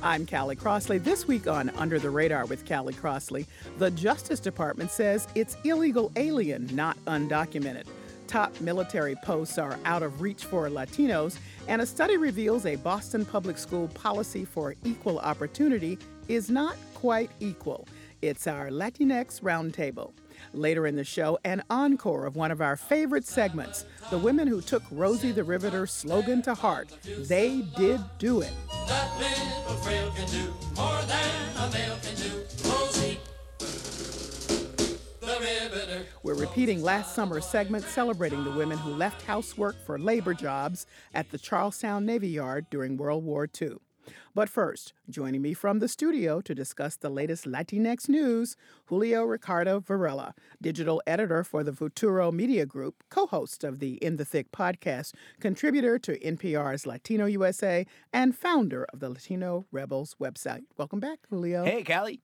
I'm Callie Crossley. This week on Under the Radar with Callie Crossley, the Justice Department says it's illegal alien, not undocumented. Top military posts are out of reach for Latinos, and a study reveals a Boston public school policy for equal opportunity is not quite equal. It's our Latinx Roundtable. Later in the show, an encore of one of our favorite segments, the women who took Rosie the Riveter's slogan to heart. They did do it. That little frail can do more than a male can do. Rosie, the Riveter. We're repeating last summer's segment celebrating the women who left housework for labor jobs at the Charlestown Navy Yard during World War II. But first, joining me from the studio to discuss the latest Latinx news, Julio Ricardo Varela, digital editor for the Futuro Media Group, co-host of the In the Thick podcast, contributor to NPR's Latino USA, and founder of the Latino Rebels website. Welcome back, Julio. Hey, Callie.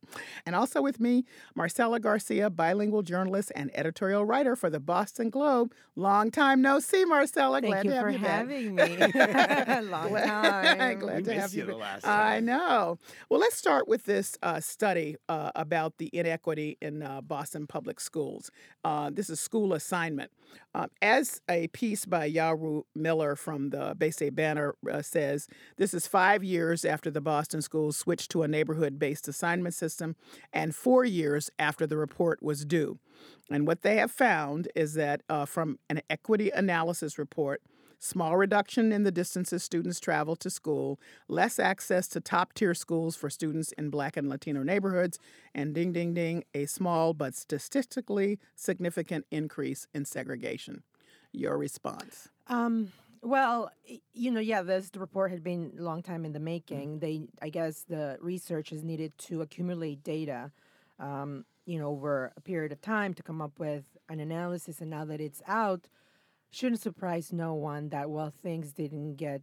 And also with me, Marcela Garcia, bilingual journalist and editorial writer for the Boston Globe. Long time no see, Marcela. Glad to have you back. Thank you for having me. Long time. Glad to have you. I know. Well, let's start with this study about the inequity in Boston public schools. This is School Assignment. As a piece by Yaru Miller from the Base Banner says, this is 5 years after the Boston schools switched to a neighborhood-based assignment system and 4 years after the report was due. And what they have found is that from an equity analysis report, small reduction in the distances students travel to school, less access to top-tier schools for students in Black and Latino neighborhoods, and ding, ding, ding, a small but statistically significant increase in segregation. Your response? Well, you know, this report had been a long time in the making. I guess the researchers needed to accumulate data, over a period of time to come up with an analysis, and now that it's out, shouldn't surprise no one that while things didn't get,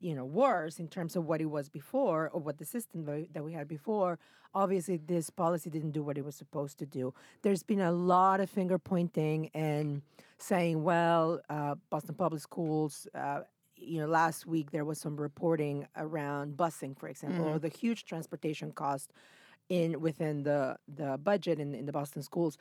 worse in terms of what it was before or what the system that we had before, obviously this policy didn't do what it was supposed to do. There's been a lot of finger pointing and saying, Boston Public Schools, last week there was some reporting around busing, for example, or the huge transportation cost within the budget in the Boston schools.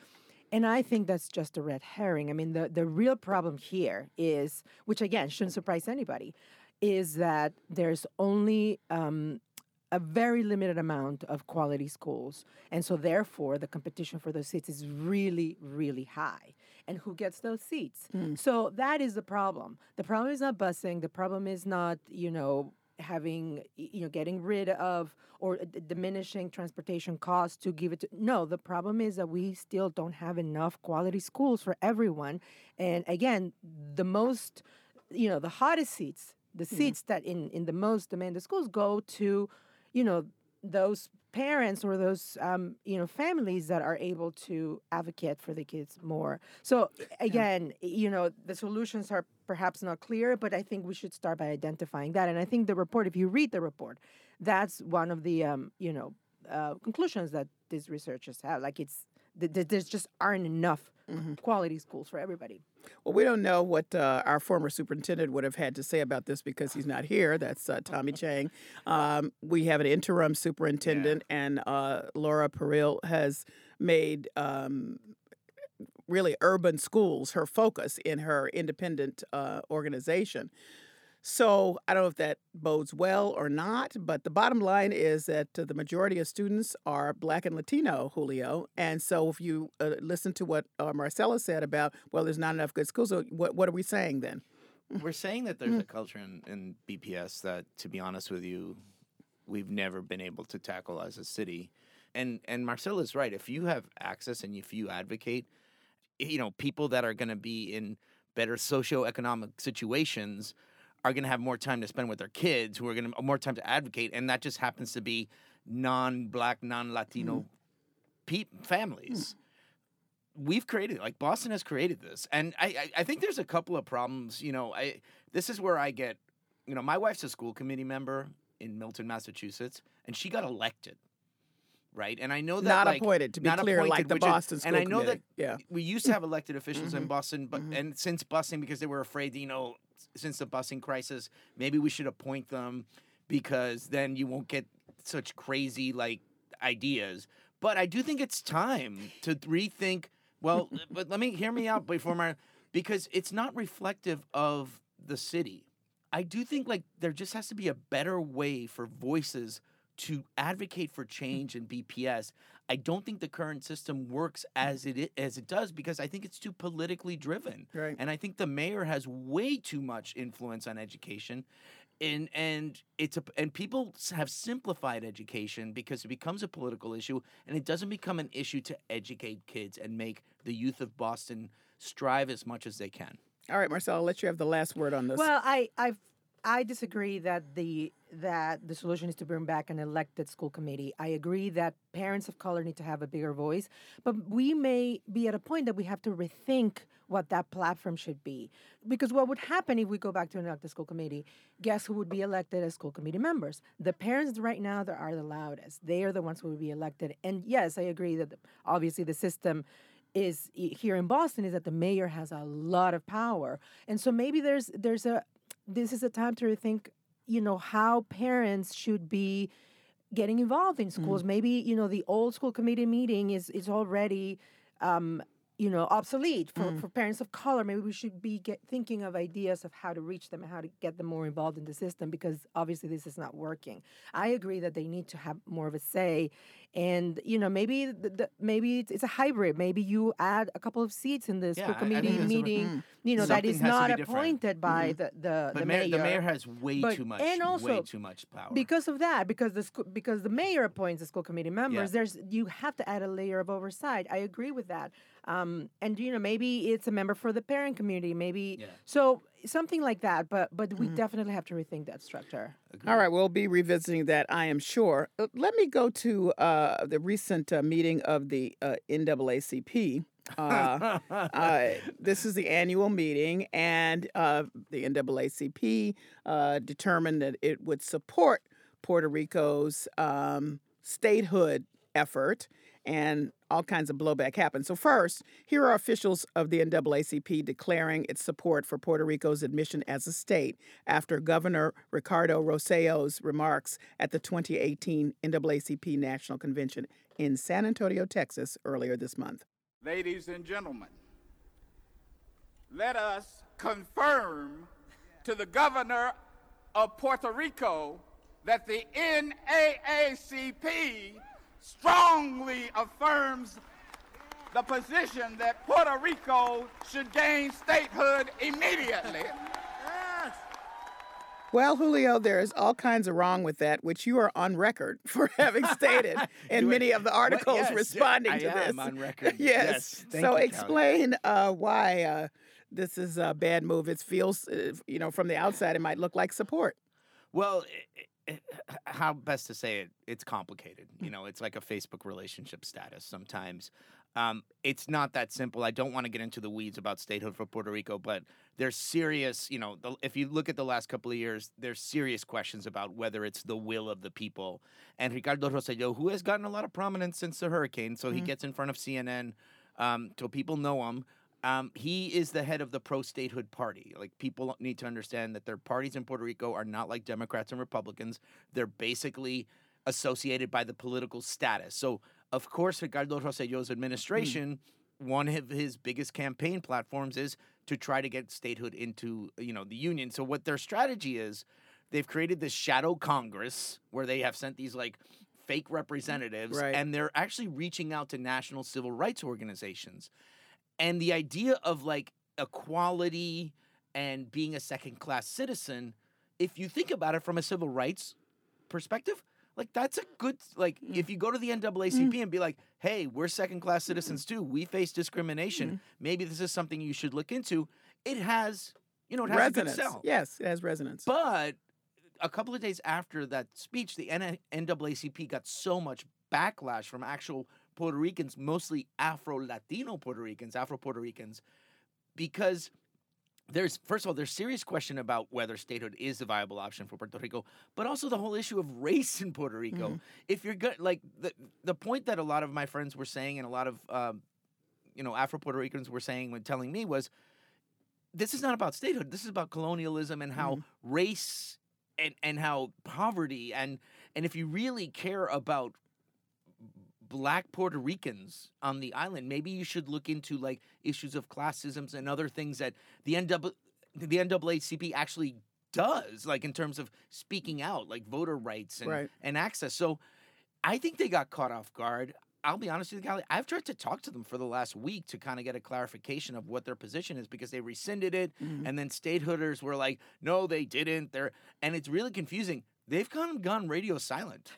And I think that's just a red herring. I mean, the real problem here is, which again, shouldn't surprise anybody, is that there's only a very limited amount of quality schools. And so therefore, the competition for those seats is really, really high. And who gets those seats? So that is the problem. The problem is not busing. The problem is not, getting rid of or diminishing transportation costs to give it to. No, the problem is that we still don't have enough quality schools for everyone. And again, the most, the hottest seats, the seats that in the most demanded schools go to, those parents or those, families that are able to advocate for the kids more. So again, the solutions are perhaps not clear, but I think we should start by identifying that. And I think the report, if you read the report, that's one of the, conclusions that these researchers have. Like there's just aren't enough quality schools for everybody. Well, we don't know what our former superintendent would have had to say about this because he's not here. That's Tommy Chang. We have an interim superintendent, and Laura Peril has made really urban schools her focus in her independent organization. So I don't know if that bodes well or not, but the bottom line is that the majority of students are Black and Latino, Julio. And so if you listen to what Marcela said about, there's not enough good schools, so what are we saying then? We're saying that there's a culture in BPS that, to be honest with you, we've never been able to tackle as a city. And Marcela's right. If you have access and if you advocate, you know, people that are going to be in better socioeconomic situations are going to have more time to spend with their kids, who are going to have more time to advocate. And that just happens to be non-Black, non-Latino families. We've created, like Boston has created this. And I think there's a couple of problems. You know, this is where I get, you know, my wife's a school committee member in Milton, Massachusetts, and she got elected. Right. And I know that not like, appointed, to be clear, appointed, like the Boston School Committee. And I know that we used to have elected officials in Boston, but and since busing, because they were afraid, you know, since the busing crisis, maybe we should appoint them because then you won't get such crazy like ideas. But I do think it's time to rethink. Well, but let me hear me out before my, because it's not reflective of the city. I do think like there just has to be a better way for voices to advocate for change in BPS. I don't think the current system works as it does, because I think it's too politically driven. Right. And I think the mayor has way too much influence on education. And people have simplified education because it becomes a political issue, and it doesn't become an issue to educate kids and make the youth of Boston strive as much as they can. All right, Marcela, I'll let you have the last word on this. Well, I disagree that the solution is to bring back an elected school committee. I agree that parents of color need to have a bigger voice, but we may be at a point that we have to rethink what that platform should be. Because what would happen if we go back to an elected school committee? Guess who would be elected as school committee members? The parents right now that are the loudest. They are the ones who would be elected. And yes, I agree that obviously the system is here in Boston is that the mayor has a lot of power. And so maybe this is a time to rethink, you know, how parents should be getting involved in schools. Mm-hmm. Maybe, you know, the old school committee meeting is already, you know, obsolete for parents of color. Maybe we should be thinking of ideas of how to reach them and how to get them more involved in the system, because obviously this is not working. I agree that they need to have more of a say. And, you know, maybe maybe it's a hybrid. Maybe you add a couple of seats in the school committee meeting, you know, that is not appointed by the mayor. The mayor has way too much power. Because of that, because the mayor appoints the school committee members, you have to add a layer of oversight. I agree with that. And, you know, maybe it's a member for the parent community, maybe. Yeah. So something like that. But we definitely have to rethink that structure. Agreed. All right. We'll be revisiting that, I am sure. Let me go to the recent meeting of the NAACP. This is the annual meeting, and the NAACP determined that it would support Puerto Rico's statehood effort, and all kinds of blowback happened. So first, here are officials of the NAACP declaring its support for Puerto Rico's admission as a state after Governor Ricardo Rosello's remarks at the 2018 NAACP National Convention in San Antonio, Texas, earlier this month. Ladies and gentlemen, let us confirm to the governor of Puerto Rico that the NAACP strongly affirms the position that Puerto Rico should gain statehood immediately. Yes. Well, Julio, there is all kinds of wrong with that, which you are on record for having stated in many of the articles responding to this. I am on record. Yes. So you, explain why this is a bad move. It feels, you know, from the outside, it might look like support. Well, how best to say it? It's complicated. You know, it's like a Facebook relationship status sometimes. It's not that simple. I don't want to get into the weeds about statehood for Puerto Rico, but there's serious, you know, if you look at the last couple of years, there's serious questions about whether it's the will of the people. And Ricardo Rosello, who has gotten a lot of prominence since the hurricane, so he gets in front of CNN till people know him. He is the head of the pro-statehood party. Like, people need to understand that their parties in Puerto Rico are not like Democrats and Republicans. They're basically associated by the political status. So, of course, Ricardo Rosello's administration, one of his biggest campaign platforms is to try to get statehood into, you know, the union. So what their strategy is, they've created this shadow Congress where they have sent these, like, fake representatives. Right. And they're actually reaching out to national civil rights organizations. And the idea of, like, equality and being a second-class citizen, if you think about it from a civil rights perspective, like, that's a good, like, if you go to the NAACP and be like, hey, we're second-class citizens too. We face discrimination. Maybe this is something you should look into. It has, you know, it has resonance. A good sell. Yes, it has resonance. But a couple of days after that speech, the NAACP got so much backlash from actual Puerto Ricans, mostly Afro-Latino Puerto Ricans, because there's, first of all, there's serious question about whether statehood is a viable option for Puerto Rico, but also the whole issue of race in Puerto Rico. If you're good, like the point that a lot of my friends were saying and a lot of, you know, Afro-Puerto Ricans were saying when telling me was, this is not about statehood. This is about colonialism and how race and how poverty and if you really care about Black Puerto Ricans on the island, maybe you should look into like issues of classisms and other things that the NAACP actually does, like in terms of speaking out, like voter rights and access. So I think they got caught off guard. I'll be honest with you, Callie, I've tried to talk to them for the last week to kind of get a clarification of what their position is because they rescinded it. And then statehooders were like, no, they didn't. And it's really confusing. They've kind of gone radio silent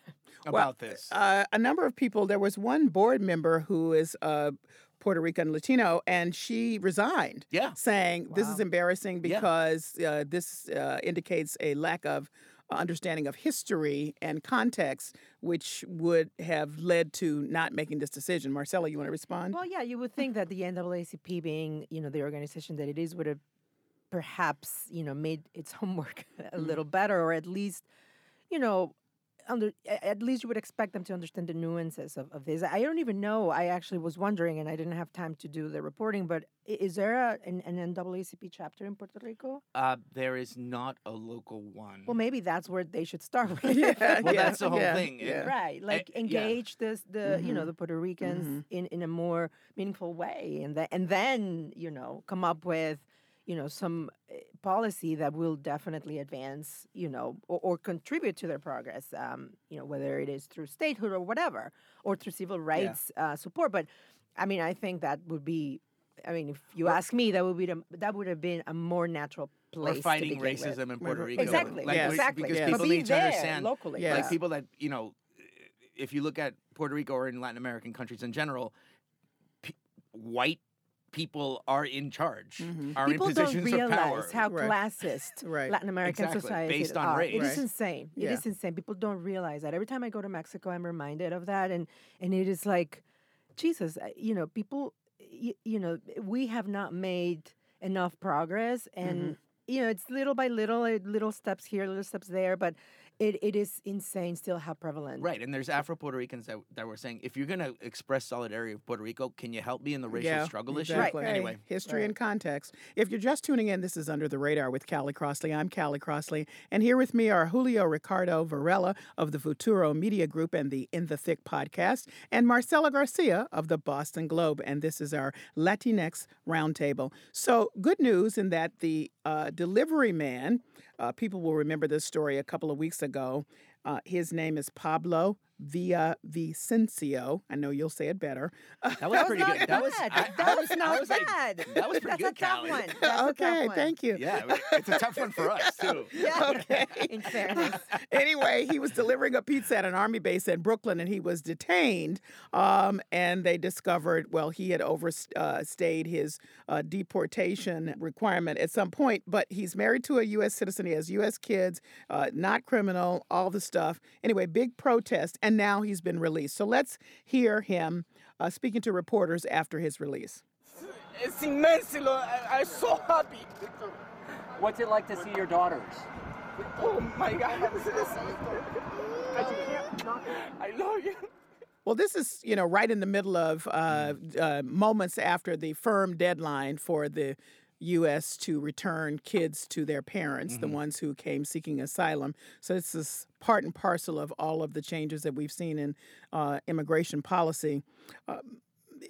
about this. A number of people, there was one board member who is Puerto Rican Latino, and she resigned, saying this is embarrassing because this indicates a lack of understanding of history and context, which would have led to not making this decision. Marcela, you want to respond? Well, yeah, you would think that the NAACP being, you know, the organization that it is would have perhaps, you know, made its homework a little better, or at least, you know, at least you would expect them to understand the nuances of this. I don't even know. I actually was wondering, and I didn't have time to do the reporting, but is there an NAACP chapter in Puerto Rico? There is not a local one. Well, maybe that's where they should start with. That's the whole thing. Yeah. Right. Like engage the you know, the Puerto Ricans in a more meaningful way. And then, you know, come up with, you know, some policy that will definitely advance, you know, or contribute to their progress, you know, whether it is through statehood or whatever, or through civil rights support. But, I mean, I think that would be, I mean, if you ask me, that would have been a more natural place. Or fighting racism in Puerto Rico. Exactly. Like, because people need to understand. Locally. Yeah. Like people that, you know, if you look at Puerto Rico or in Latin American countries in general, white people are in charge, are people in positions of power. People don't realize how classist Latin American society is. Based on race. It is insane. Yeah. It is insane. People don't realize that. Every time I go to Mexico, I'm reminded of that. And it is like, Jesus, you know, people, you know, we have not made enough progress. And, you know, it's little by little, little steps here, little steps there. But it is insane still how prevalent. Right. And there's Afro-Puerto Ricans that were saying, if you're going to express solidarity with Puerto Rico, can you help me in the racial struggle issue? Right. Anyway. History and context. If you're just tuning in, this is Under the Radar with Callie Crossley. I'm Callie Crossley. And here with me are Julio Ricardo Varela of the Futuro Media Group and the In the Thick podcast, and Marcela Garcia of the Boston Globe. And this is our Latinx Roundtable. So good news in that the delivery man, people will remember this story a couple of weeks ago. His name is Pablo Vicencio. I know you'll say it better. That was pretty good. That was not bad. That was pretty good, Callie. That's a tough one. That's a tough one. Thank you. Yeah, it's a tough one for us, too. In fairness. Anyway, he was delivering a pizza at an Army base in Brooklyn, and he was detained. And they discovered, well, he had overstayed his deportation requirement at some point. But he's married to a U.S. citizen. He has U.S. kids, not criminal, all the stuff. Anyway, big protest. And now he's been released. So let's hear him speaking to reporters after his release. It's immense. I'm so happy. What's it like to see your daughters? Oh, my God. I love you. Well, this is, you know, right in the middle of moments after the firm deadline for the U.S. to return kids to their parents, the ones who came seeking asylum. So this is part and parcel of all of the changes that we've seen in immigration policy.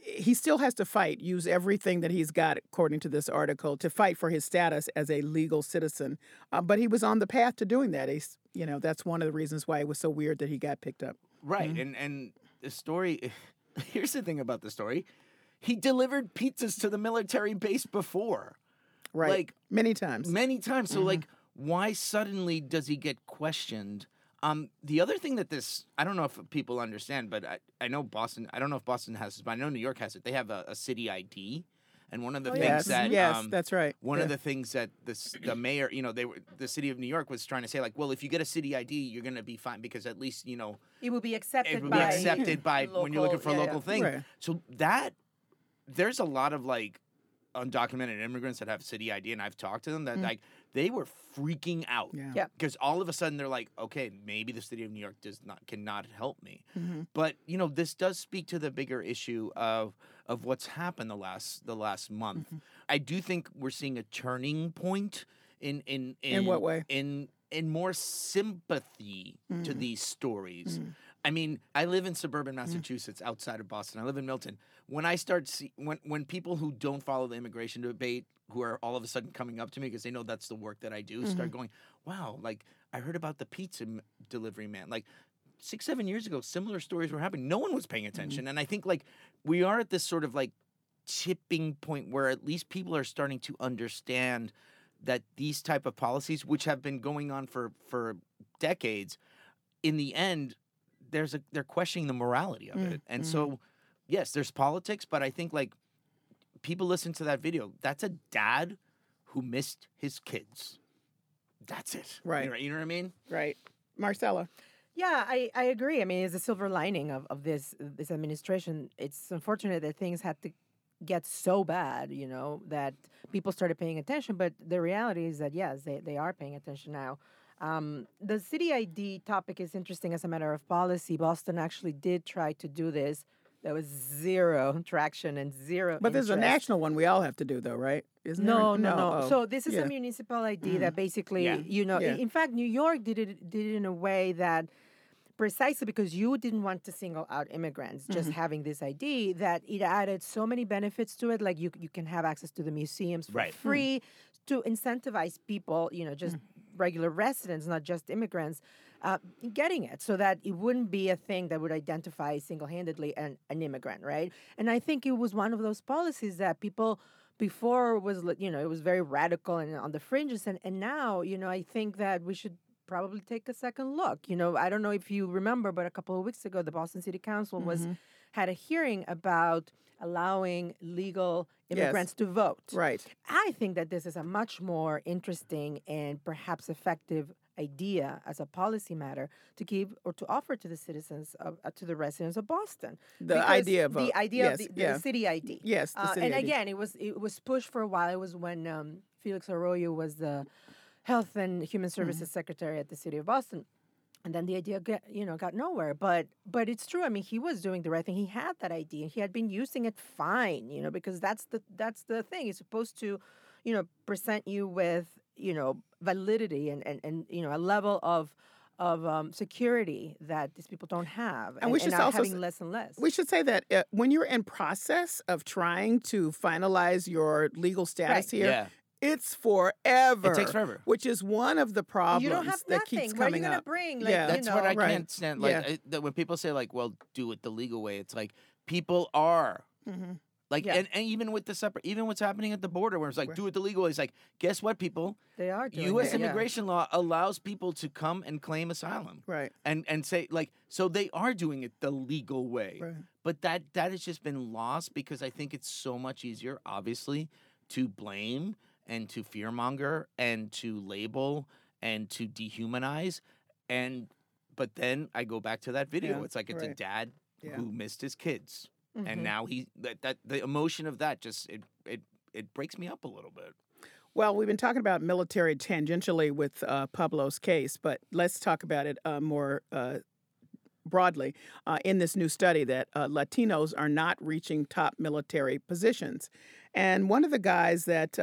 He still has to fight, use everything that he's got, according to this article, to fight for his status as a legal citizen. But he was on the path to doing that. He's, you know, that's one of the reasons why it was so weird that he got picked up. Right. And the story, here's the thing about the story. He delivered pizzas to the military base before. Right. Like, many times. So, like, why suddenly does he get questioned? The other thing that this, I don't know if people understand, but I know Boston, I don't know if Boston has this, but I know New York has it. They have a city ID. And one of the things that... Yes, that's right. One of the things that the mayor, you know, the city of New York was trying to say, like, well, if you get a city ID, you're going to be fine because at least, you know... It will be accepted by... local, when you're looking for a local thing. Right. So that... There's a lot of, like, undocumented immigrants that have city ID, and I've talked to them, that, like, they were freaking out. Yeah. Because all of a sudden they're like, okay, maybe the city of New York cannot help me. Mm-hmm. But, you know, this does speak to the bigger issue of what's happened the last month. Mm-hmm. I do think we're seeing a turning point in what way? In more sympathy to these stories. Mm-hmm. I mean, I live in suburban Massachusetts, outside of Boston. I live in Milton. When I start when people who don't follow the immigration debate, who are all of a sudden coming up to me because they know that's the work that I do, start going, wow, like, I heard about the pizza delivery man. Like, 6-7 years ago, similar stories were happening. No one was paying attention. And I think, like, we are at this sort of, like, tipping point where at least people are starting to understand that these type of policies, which have been going on for decades, in the end... They're questioning the morality of it. And so, yes, there's politics, but I think, like, people listen to that video. That's a dad who missed his kids. That's it. Right. You know what I mean? Right. Marcela. Yeah, I agree. I mean, it's a silver lining of this administration. It's unfortunate that things had to get so bad, you know, that people started paying attention. But the reality is that, yes, they are paying attention now. The city ID topic is interesting as a matter of policy. Boston actually did try to do this. There was zero traction and zero But interest. There's a national one we all have to do, though, right? Isn't there? No. Oh. So this is a municipal ID that basically, you know, in fact, New York did it in a way that precisely because you didn't want to single out immigrants, just having this ID, that it added so many benefits to it. Like you can have access to the museums for free to incentivize people, you know, just... regular residents, not just immigrants, getting it so that it wouldn't be a thing that would identify single-handedly an immigrant, right? And I think it was one of those policies that people before was, you know, it was very radical and on the fringes. And now, you know, I think that we should probably take a second look. You know, I don't know if you remember, but a couple of weeks ago, the Boston City Council had a hearing about allowing legal immigrants to vote. Right. I think that this is a much more interesting and perhaps effective idea as a policy matter to give or to offer to the citizens, to the residents of Boston. The idea of the city ID. Yes, the city ID. And again, it was pushed for a while. It was when Felix Arroyo was the Health and Human Services Secretary at the city of Boston. And then the idea, got nowhere. But it's true. I mean, he was doing the right thing. He had that idea, and he had been using it fine, you know, because that's the thing. It's supposed to, you know, present you with, you know, validity and you know, a level of security that these people don't have, and we should and also having less and less. We should say that when you're in process of trying to finalize your legal status here. Yeah. It's forever. It takes forever. Which is one of the problems keeps coming up. What are you going to bring? Like, that's what I can't stand. Like, when people say, like, well, do it the legal way, it's like, people are. Mm-hmm. Like, and even with the even what's happening at the border, where it's like, do it the legal way, it's like, guess what, people? They are doing U.S. immigration law allows people to come and claim asylum. Right. And say, like, so they are doing it the legal way. Right. But that has just been lost because I think it's so much easier, obviously, to blame and to fearmonger, and to label, and to dehumanize, but then I go back to that video. It's like a dad who missed his kids, and now he that the emotion of that just it breaks me up a little bit. Well, we've been talking about military tangentially with Pablo's case, but let's talk about it more. Broadly, in this new study that Latinos are not reaching top military positions. And one of the guys that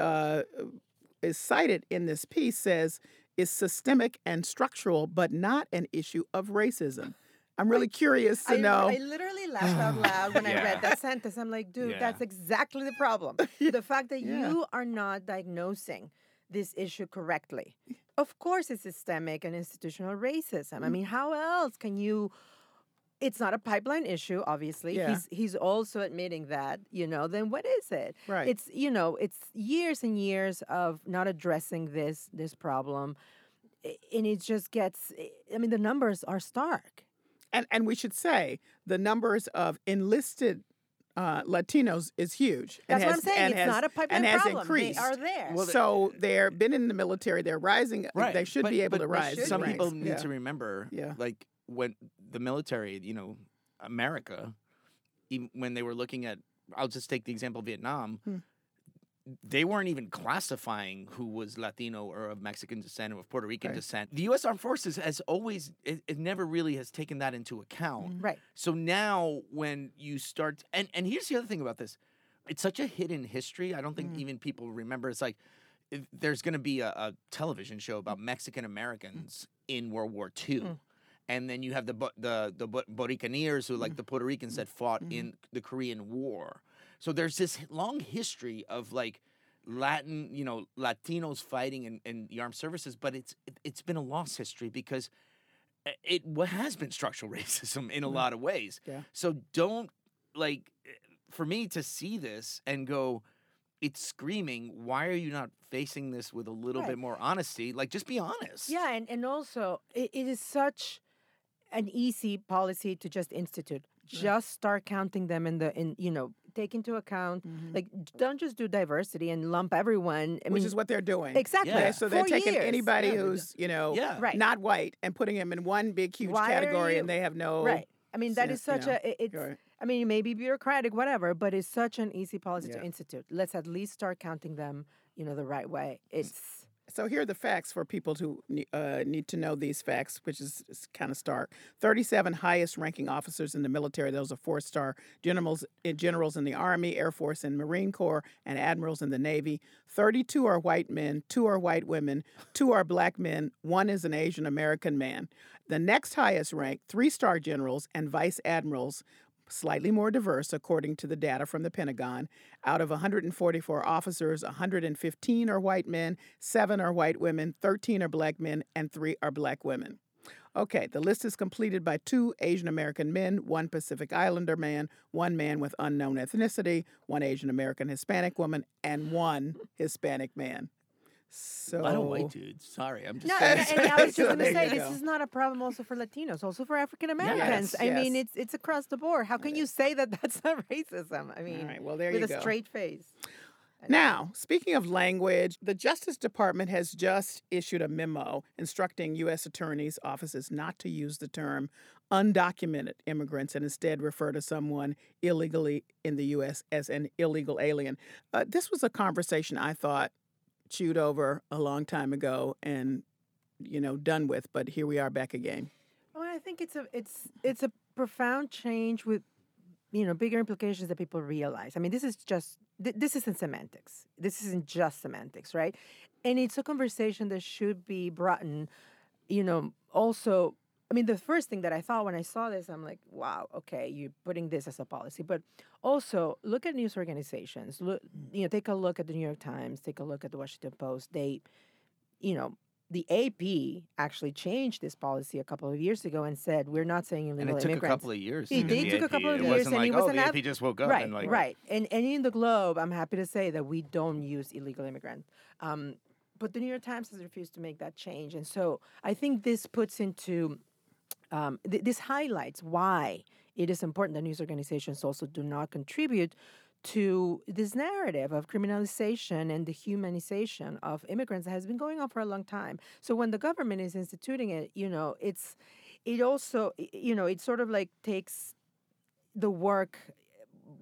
is cited in this piece says, it's systemic and structural, but not an issue of racism. I'm really curious to know. I literally laughed out loud when I read that sentence. I'm like, dude, that's exactly the problem. The fact that you are not diagnosing this issue correctly. Of course, it's systemic and institutional racism. I mean, how else can you It's not a pipeline issue, obviously. Yeah. He's also admitting that, you know, then what is it? Right. It's, you know, it's years and years of not addressing this problem. And it just gets, I mean, the numbers are stark. And we should say the numbers of enlisted Latinos is huge. That's what I'm saying. It's not a pipeline problem. Has increased. They are there. Well, so they've been in the military. They're rising. Right. They should be able to rise. Some people need to remember, like, when the military, you know, America, even when they were looking at, I'll just take the example of Vietnam, they weren't even classifying who was Latino or of Mexican descent or of Puerto Rican descent. The U.S. Armed Forces has always, it never really has taken that into account. Right. So now when you start, and here's the other thing about this, it's such a hidden history. I don't think even people remember. It's like, there's going to be a television show about Mexican Americans in World War II. And then you have the Boricaneers, who like the Puerto Ricans that fought in the Korean War. So there's this long history of like Latin, you know, Latinos fighting in the armed services, but it's been a lost history because it has been structural racism in a lot of ways. Yeah. So don't, like, for me to see this and go, it's screaming, why are you not facing this with a little bit more honesty? Like, just be honest. Yeah, and also it is such an easy policy to just institute. Just start counting them in take into account, like, don't just do diversity and lump everyone. Which is what they're doing. Exactly. Yeah. So they're taking anybody who's, you know, not white and putting them in one big, huge category and they have no... Right. I mean, that is such it's... Right. I mean, it may be bureaucratic, whatever, but it's such an easy policy to institute. Let's at least start counting them, you know, the right way. It's... So here are the facts for people who need to know these facts, which is kind of stark. 37 highest-ranking officers in the military. Those are four-star generals in the Army, Air Force, and Marine Corps, and admirals in the Navy. 32 are white men, 2 are white women, 2 are black men, 1 is an Asian-American man. The next highest rank, 3-star generals and vice admirals, slightly more diverse, according to the data from the Pentagon. Out of 144 officers, 115 are white men, 7 are white women, 13 are black men, and 3 are black women. Okay, the list is completed by 2 Asian American men, 1 Pacific Islander man, 1 man with unknown ethnicity, 1 Asian American Hispanic woman, and 1 Hispanic man. So I don't white dudes. Sorry, I'm just saying. And I was just going to say, this is not a problem also for Latinos, also for African Americans. Yes, I mean, it's across the board. How can you say that that's not racism? I mean, all right, well, there with you go. Straight face. Now, speaking of language, the Justice Department has just issued a memo instructing U.S. attorneys' offices not to use the term undocumented immigrants and instead refer to someone illegally in the U.S. as an illegal alien. This was a conversation I thought chewed over a long time ago and, you know, done with, but here we are back again. Well, I think it's a profound change with, you know, bigger implications that people realize. I mean, this isn't semantics. This isn't just semantics, right? And it's a conversation that should be brought in, you know, also. I mean, the first thing that I thought when I saw this, I'm like, wow, okay, you're putting this as a policy. But also, look at news organizations. Look, you know, take a look at the New York Times. Take a look at the Washington Post. They, you know, the AP actually changed this policy a couple of years ago and said, we're not saying illegal immigrants. And it took a couple of years. It took a couple of years. And it wasn't like, oh, the AP just woke up. Right, and like, right. And in the Globe, I'm happy to say that we don't use illegal immigrants. But the New York Times has refused to make that change. And so I think this puts into... this highlights why it is important that news organizations also do not contribute to this narrative of criminalization and dehumanization of immigrants that has been going on for a long time. So when the government is instituting it, you know, it also, you know, it sort of like takes the work,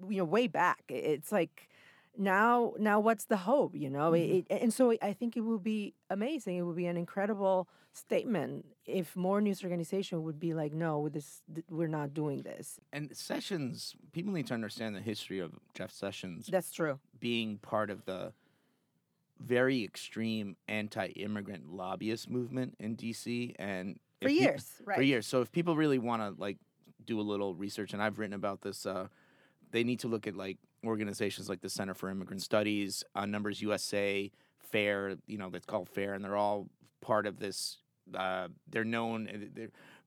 you know, way back. It's like, now what's the hope, you know? And so I think it will be amazing. It will be an incredible statement if more news organization would be like, no, we're not doing this. And Sessions, people need to understand the history of Jeff Sessions. That's true. Being part of the very extreme anti-immigrant lobbyist movement in D.C. and for years, right? For years. So if people really want to, like, do a little research, and I've written about this, they need to look at, like, organizations like the Center for Immigrant Studies, Numbers USA, FAIR, you know, that's called FAIR, and they're all part of this They're known.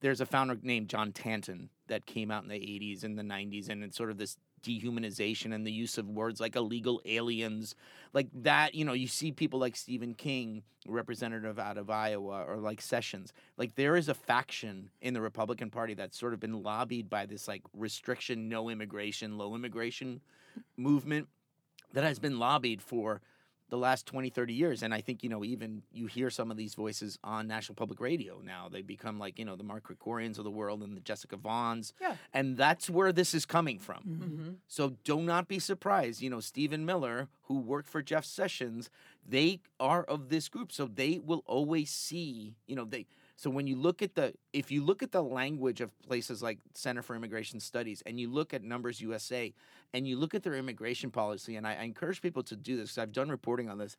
There's a founder named John Tanton that came out in the 80s and the 90s, and it's sort of this dehumanization and the use of words like illegal aliens, like that. You know, you see people like Stephen King, representative out of Iowa, or like Sessions. Like, there is a faction in the Republican Party that's sort of been lobbied by this like restriction, no immigration, low immigration movement that has been lobbied for the last 20, 30 years. And I think, you know, even you hear some of these voices on National Public Radio now. They become like, you know, the Mark Krikorians of the world and the Jessica Vaughns. Yeah. And that's where this is coming from. Mm-hmm. So do not be surprised. You know, Stephen Miller, who worked for Jeff Sessions, they are of this group. So they will always see, you know, they... So when you look at if you look at the language of places like Center for Immigration Studies, and you look at Numbers USA, and you look at their immigration policy, and I encourage people to do this because I've done reporting on this,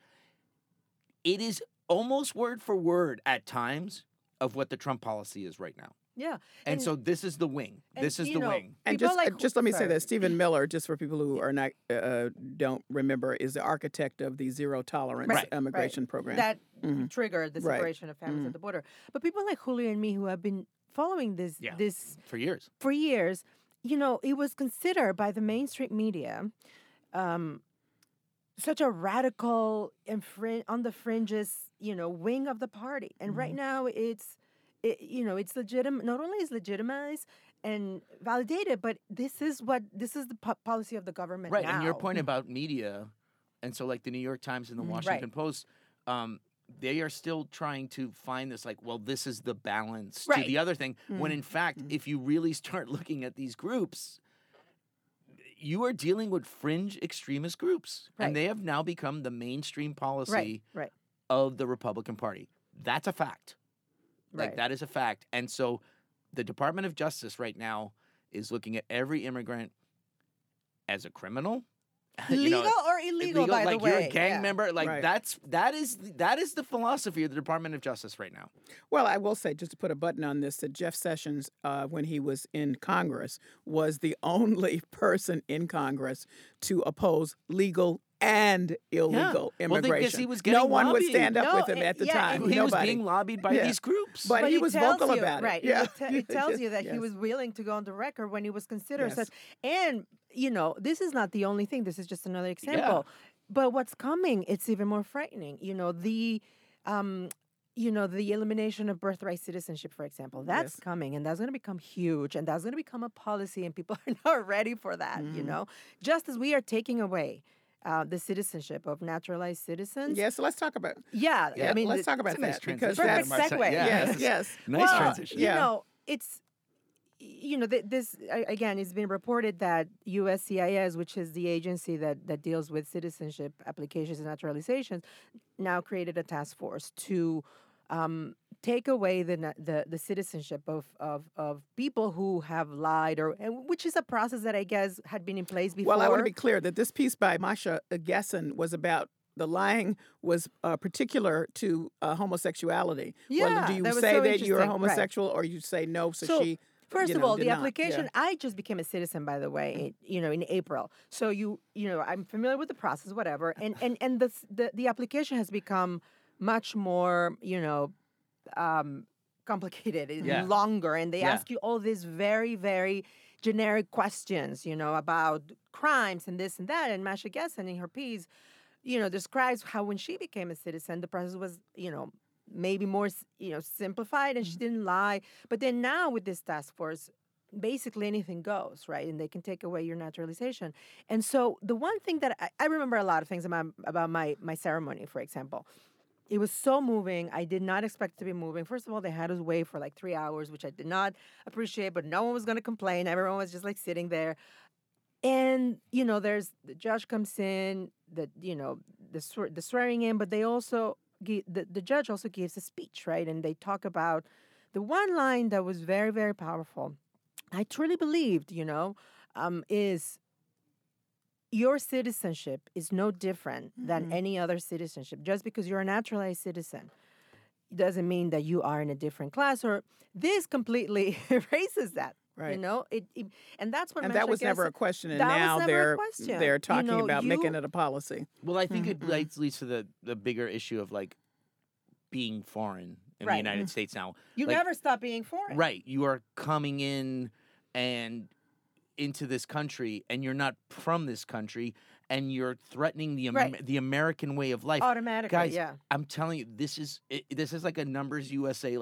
it is almost word for word at times of what the Trump policy is right now. Yeah. And so this is the wing. This is the wing. And just let me say that Stephen Miller, just for people who are not don't remember, is the architect of the zero tolerance immigration program. That triggered the separation of families at the border. But people like Julio and me who have been following this for years, you know, it was considered by the mainstream media such a radical and on the fringes, you know, wing of the party. And right now it's legitimate. Not only is legitimized and validated, but this is the policy of the government now. Right, and your point about media, and so like the New York Times and the Washington Post, they are still trying to find this like, well, this is the balance to the other thing, when in fact, if you really start looking at these groups, you are dealing with fringe extremist groups, and they have now become the mainstream policy of the Republican Party. That's a fact. Like, that is a fact. And so the Department of Justice right now is looking at every immigrant as a criminal. Legal or illegal, by the way. Like, you're a gang member. Like, that is the philosophy of the Department of Justice right now. Well, I will say, just to put a button on this, that Jeff Sessions, when he was in Congress, was the only person in Congress to oppose legal and illegal immigration. Well, he no one lobbied. Would stand up with him at the time. He was being lobbied by these groups. But he was vocal about it. Right. Yeah. It tells you that he was willing to go on the record when he was considered such. And, you know, this is not the only thing. This is just another example. Yeah. But what's coming, it's even more frightening. You know, the elimination of birthright citizenship, for example, that's coming, and that's going to become huge, and that's going to become a policy, and people are not ready for that, you know? Just as we are taking away the citizenship of naturalized citizens. Yeah, so let's talk about. Yeah, yeah, I mean, let's talk about that because perfect segue. Yes. Nice transition. You know, it's, you know, this again. It's been reported that USCIS, which is the agency that deals with citizenship applications and naturalizations, now created a task force to take away the citizenship of people who have lied, which is a process that I guess had been in place before. Well, I want to be clear that this piece by Masha Gessen was about the lying was particular to homosexuality. Yeah, well, do you say that you're a homosexual or you say no? So she. First of all, the application, I just became a citizen, by the way, you know, in April. So you know, I'm familiar with the process, whatever. And the application has become much more, you know, complicated and longer. And they ask you all these very, very generic questions, you know, about crimes and this and that. And Masha Gessen, in her piece, you know, describes how when she became a citizen, the process was, you know, maybe more, you know, simplified, and she didn't lie. But then now with this task force, basically anything goes, right? And they can take away your naturalization. And so the one thing that I remember a lot of things about my ceremony, for example. It was so moving. I did not expect to be moving. First of all, they had us wait for like 3 hours, which I did not appreciate, but no one was going to complain. Everyone was just like sitting there. And, you know, there's the judge comes in, the swearing in, but they also... The judge also gives a speech, right? And they talk about the one line that was very, very powerful. I truly believed, you know, is your citizenship is no different than any other citizenship. Just because you're a naturalized citizen doesn't mean that you are in a different class. Or this completely erases that. Right. You know, it and that's what. And that was never a question, and now they're talking about making it a policy. Well, I think it leads to the bigger issue of like being foreign in the United States now. You never stop being foreign. Right. You are coming in and into this country, and you're not from this country, and you're threatening the American way of life. Automatically, guys, yeah. I'm telling you, this is like a Numbers USA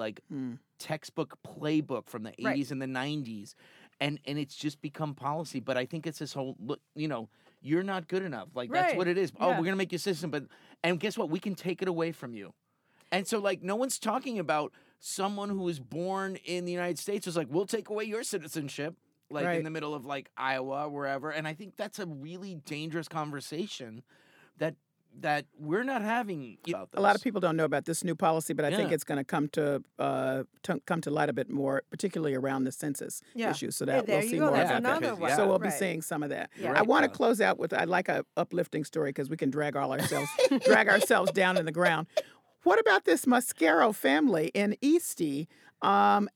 textbook playbook from the 80s and the 90s. And it's just become policy. But I think it's this whole, look, you're not good enough. Like, that's what it is. Yeah. Oh, we're going to make you a citizen. And guess what? We can take it away from you. And so, no one's talking about someone who was born in the United States who's we'll take away your citizenship, in the middle of, Iowa, wherever. And I think that's a really dangerous conversation that we're not having about this. A lot of people don't know about this new policy, but I think it's going to come to light a bit more, particularly around the census issue. So that we'll see more about that. Yeah. So we'll be seeing some of that. Yeah. Right, I want to close out with I like a uplifting story because we can drag ourselves down in the ground. What about this Mascaro family in Eastie? And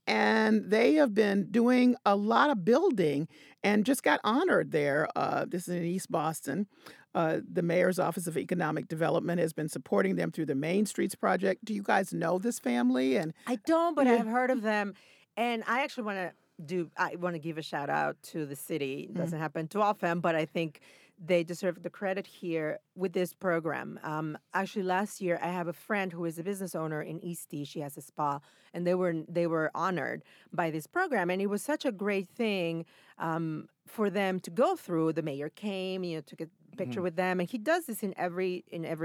they have been doing a lot of building and just got honored there. This is in East Boston. The Mayor's Office of Economic Development has been supporting them through the Main Streets Project. Do you guys know this family? And I don't, but I've heard of them. And I actually want to give a shout out to the city. It doesn't happen too often, but I think they deserve the credit here with this program. Actually, last year, I have a friend who is a business owner in Eastie. She has a spa, and they were honored by this program. And it was such a great thing for them to go through. The mayor came, took a picture with them. And he does this in every.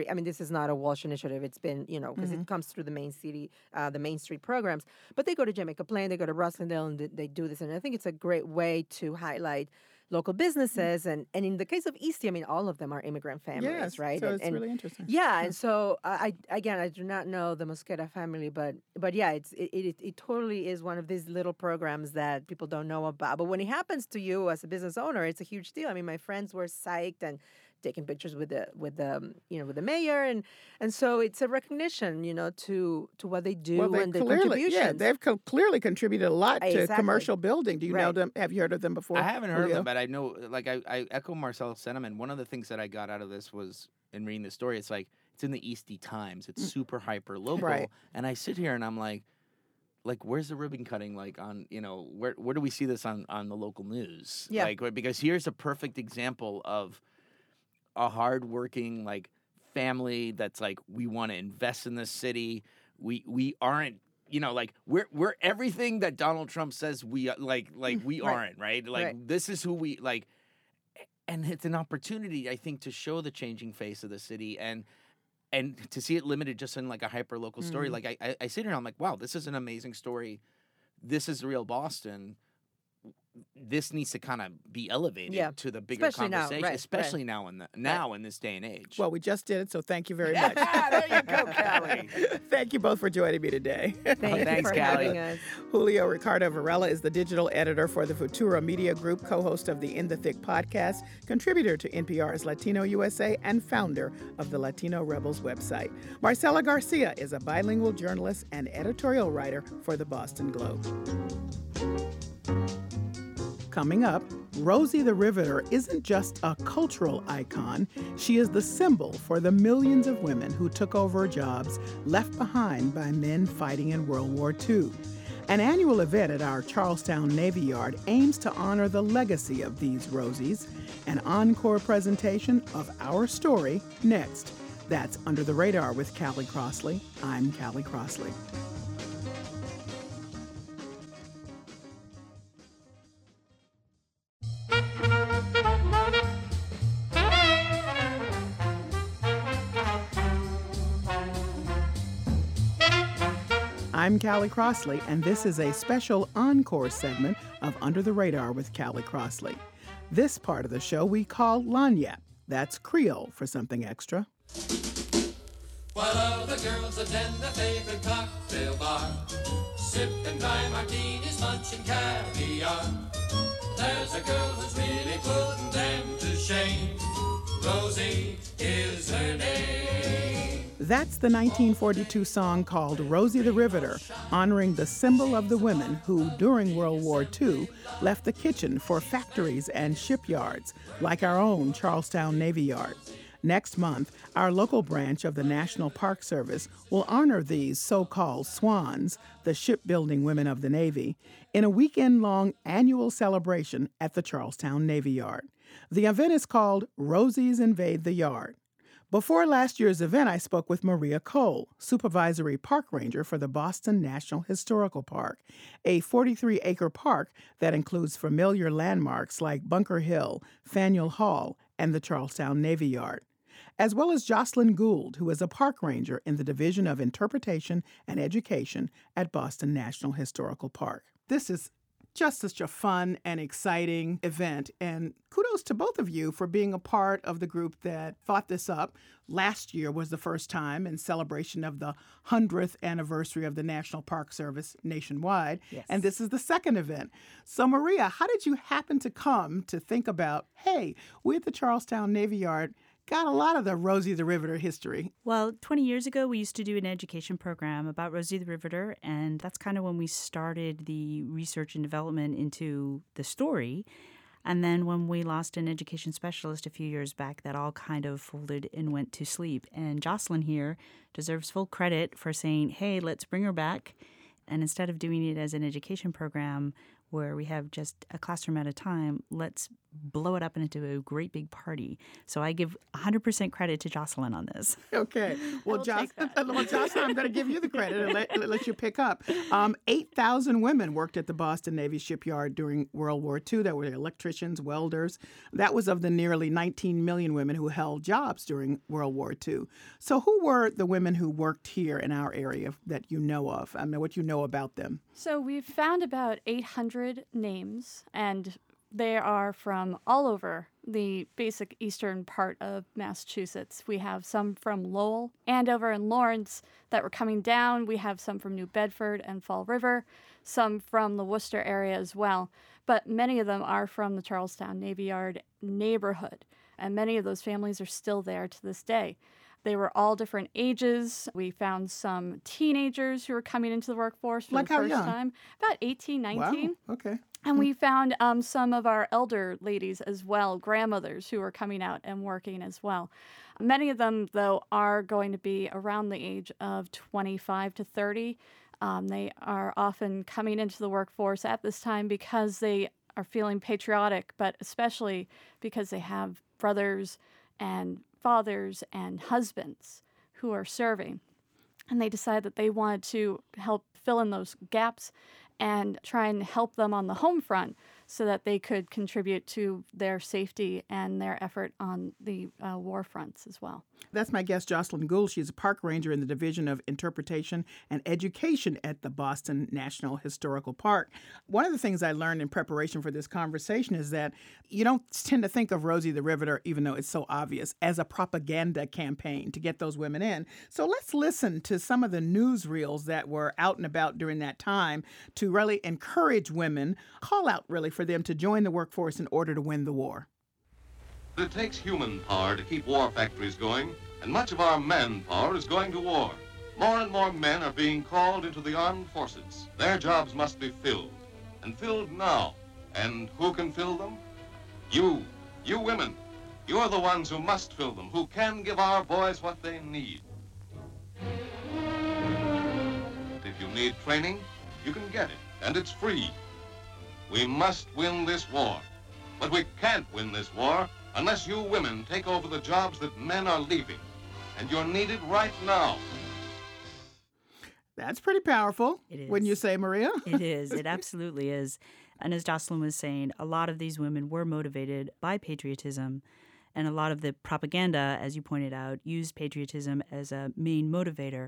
I mean, this is not a Walsh initiative. It's been, because it comes through the main city, the Main Street programs. But they go to Jamaica Plain, they go to Roslindale, and they do this. And I think it's a great way to highlight local businesses. And in the case of Eastie, I mean, all of them are immigrant families, right? So it's really interesting. Yeah, and so I do not know the Mosqueda family, but yeah, it totally is one of these little programs that people don't know about. But when it happens to you as a business owner, it's a huge deal. I mean, my friends were psyched and taking pictures with the mayor, and so it's a recognition, to what they do and their contributions. Yeah, they've clearly contributed a lot to commercial building. Do you know them? Have you heard of them before? I haven't heard of them, but I know. I echo Marcela's sentiment. One of the things that I got out of this was in reading the story. It's it's in the Eastie Times. It's super hyper local, and I sit here and I'm like, where's the ribbon cutting? On where do we see this on the local news? Yeah, because here's a perfect example of a hardworking family that's we want to invest in this city. We aren't we're everything that Donald Trump says we we aren't this is who we and it's an opportunity, I think, to show the changing face of the city and to see it limited just in a hyper local story. I sit here and I'm wow, this is an amazing story. This is real Boston. This needs to kind of be elevated to the bigger conversation, especially now in this day and age. Well, we just did it, so thank you very much. There you go, Callie. Thank you both for joining me today. Thanks, Callie. Having us. Julio Ricardo Varela is the digital editor for the Futuro Media Group, co-host of the In the Thick podcast, contributor to NPR's Latino USA, and founder of the Latino Rebels website. Marcela Garcia is a bilingual journalist and editorial writer for the Boston Globe. Coming up, Rosie the Riveter isn't just a cultural icon. She is the symbol for the millions of women who took over jobs left behind by men fighting in World War II. An annual event at our Charlestown Navy Yard aims to honor the legacy of these Rosies. An encore presentation of Our Story next. That's Under the Radar with Callie Crossley. I'm Callie Crossley. I'm Callie Crossley, and this is a special encore segment of Under the Radar with Callie Crossley. This part of the show we call Lagniappe. That's Creole for something extra. While all the girls attend their favorite cocktail bar, sipping dry martinis, munching caviar, there's a girl who's really putting them to shame. Rosie is her name. That's the 1942 song called Rosie the Riveter, honoring the symbol of the women who, during World War II, left the kitchen for factories and shipyards, like our own Charlestown Navy Yard. Next month, our local branch of the National Park Service will honor these so-called swans, the shipbuilding women of the Navy, in a weekend-long annual celebration at the Charlestown Navy Yard. The event is called Rosies Invade the Yard. Before last year's event, I spoke with Maria Cole, supervisory park ranger for the Boston National Historical Park, a 43-acre park that includes familiar landmarks like Bunker Hill, Faneuil Hall, and the Charlestown Navy Yard, as well as Jocelyn Gould, who is a park ranger in the Division of Interpretation and Education at Boston National Historical Park. This is just such a fun and exciting event. And kudos to both of you for being a part of the group that thought this up. Last year was the first time in celebration of the 100th anniversary of the National Park Service nationwide. Yes. And this is the second event. So, Maria, how did you happen to come to think about, hey, we're at the Charlestown Navy Yard, got a lot of the Rosie the Riveter history? Well, 20 years ago, we used to do an education program about Rosie the Riveter, and that's kind of when we started the research and development into the story. And then when we lost an education specialist a few years back, that all kind of folded and went to sleep. And Jocelyn here deserves full credit for saying, hey, let's bring her back. And instead of doing it as an education program where we have just a classroom at a time, let's blow it up into a great big party. So I give 100% credit to Jocelyn on this. Okay. Well, Jocelyn, I'm going to give you the credit and let you pick up. 8,000 women worked at the Boston Navy shipyard during World War II. There were electricians, welders. That was of the nearly 19 million women who held jobs during World War II. So who were the women who worked here in our area that you know of? I mean, what you know about them? So we've found about 800 names, and they are from all over the basic eastern part of Massachusetts. We have some from Lowell, Andover, and Lawrence that were coming down. We have some from New Bedford and Fall River, some from the Worcester area as well. But many of them are from the Charlestown Navy Yard neighborhood, and many of those families are still there to this day. They were all different ages. We found some teenagers who were coming into the workforce for the first time. About 18, 19. Wow, okay. And we found some of our elder ladies as well, grandmothers who were coming out and working as well. Many of them, though, are going to be around the age of 25 to 30. They are often coming into the workforce at this time because they are feeling patriotic, but especially because they have brothers and fathers and husbands who are serving. And they decide that they want to help fill in those gaps and try and help them on the home front so that they could contribute to their safety and their effort on the war fronts as well. That's my guest, Jocelyn Gould. She's a park ranger in the Division of Interpretation and Education at the Boston National Historical Park. One of the things I learned in preparation for this conversation is that you don't tend to think of Rosie the Riveter, even though it's so obvious, as a propaganda campaign to get those women in. So let's listen to some of the newsreels that were out and about during that time to really encourage women, call out really for them to join the workforce in order to win the war. It takes human power to keep war factories going, and much of our manpower is going to war. More and more men are being called into the armed forces. Their jobs must be filled, and filled now. And who can fill them? You women. You're the ones who must fill them, who can give our boys what they need. If you need training, you can get it, and it's free. We must win this war, but we can't win this war unless you women take over the jobs that men are leaving, and you're needed right now. That's pretty powerful, wouldn't you say, Maria? It is. It absolutely is. And as Jocelyn was saying, a lot of these women were motivated by patriotism, and a lot of the propaganda, as you pointed out, used patriotism as a main motivator.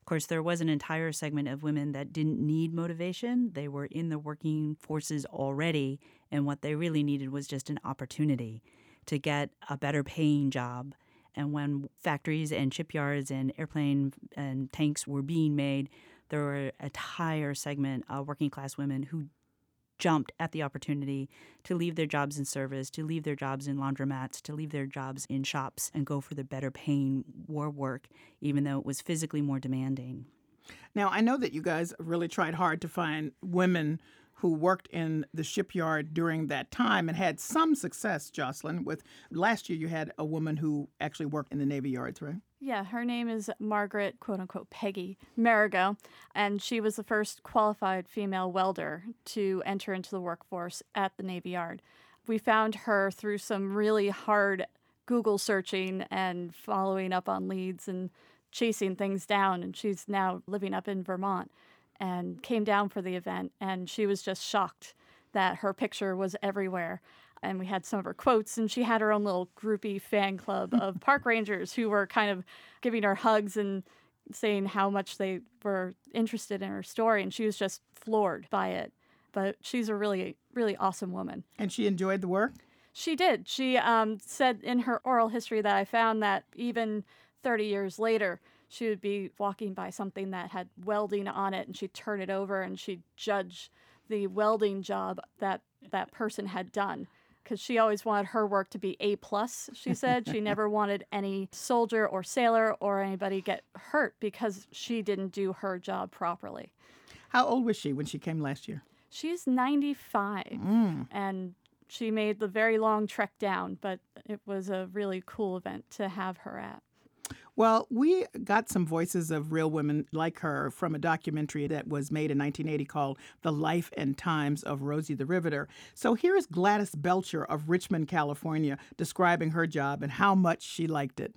Of course, there was an entire segment of women that didn't need motivation. They were in the working forces already, and what they really needed was just an opportunity to get a better paying job. And when factories and shipyards and airplane and tanks were being made, there were an entire segment of working class women who jumped at the opportunity to leave their jobs in service, to leave their jobs in laundromats, to leave their jobs in shops and go for the better paying war work, even though it was physically more demanding. Now, I know that you guys really tried hard to find women who worked in the shipyard during that time and had some success, Jocelyn, with last year you had a woman who actually worked in the Navy Yards, right? Yeah, her name is Margaret, quote-unquote, Peggy Marigo, and she was the first qualified female welder to enter into the workforce at the Navy Yard. We found her through some really hard Google searching and following up on leads and chasing things down, and she's now living up in Vermont and came down for the event, and she was just shocked that her picture was everywhere. And we had some of her quotes, and she had her own little groupie fan club of park rangers who were kind of giving her hugs and saying how much they were interested in her story, and she was just floored by it. But she's a really, really awesome woman. And she enjoyed the work? She did. She said in her oral history that I found that even 30 years later, she would be walking by something that had welding on it, and she'd turn it over, and she'd judge the welding job that that person had done. Because she always wanted her work to be A+, she said. She never wanted any soldier or sailor or anybody get hurt because she didn't do her job properly. How old was she when she came last year? She's 95, and she made the very long trek down, but it was a really cool event to have her at. Well, we got some voices of real women like her from a documentary that was made in 1980 called The Life and Times of Rosie the Riveter. So here is Gladys Belcher of Richmond, California, describing her job and how much she liked it.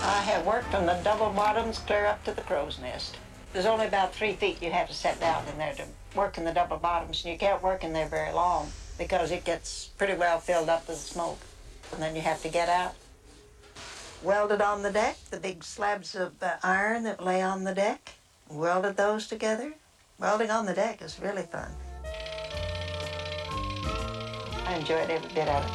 I have worked on the double bottoms clear up to the crow's nest. There's only about 3 feet you have to set down in there to work in the double bottoms, and you can't work in there very long because it gets pretty well filled up with smoke, and then you have to get out. Welded on the deck, the big slabs of iron that lay on the deck, welded those together. Welding on the deck is really fun. I enjoyed every bit of it.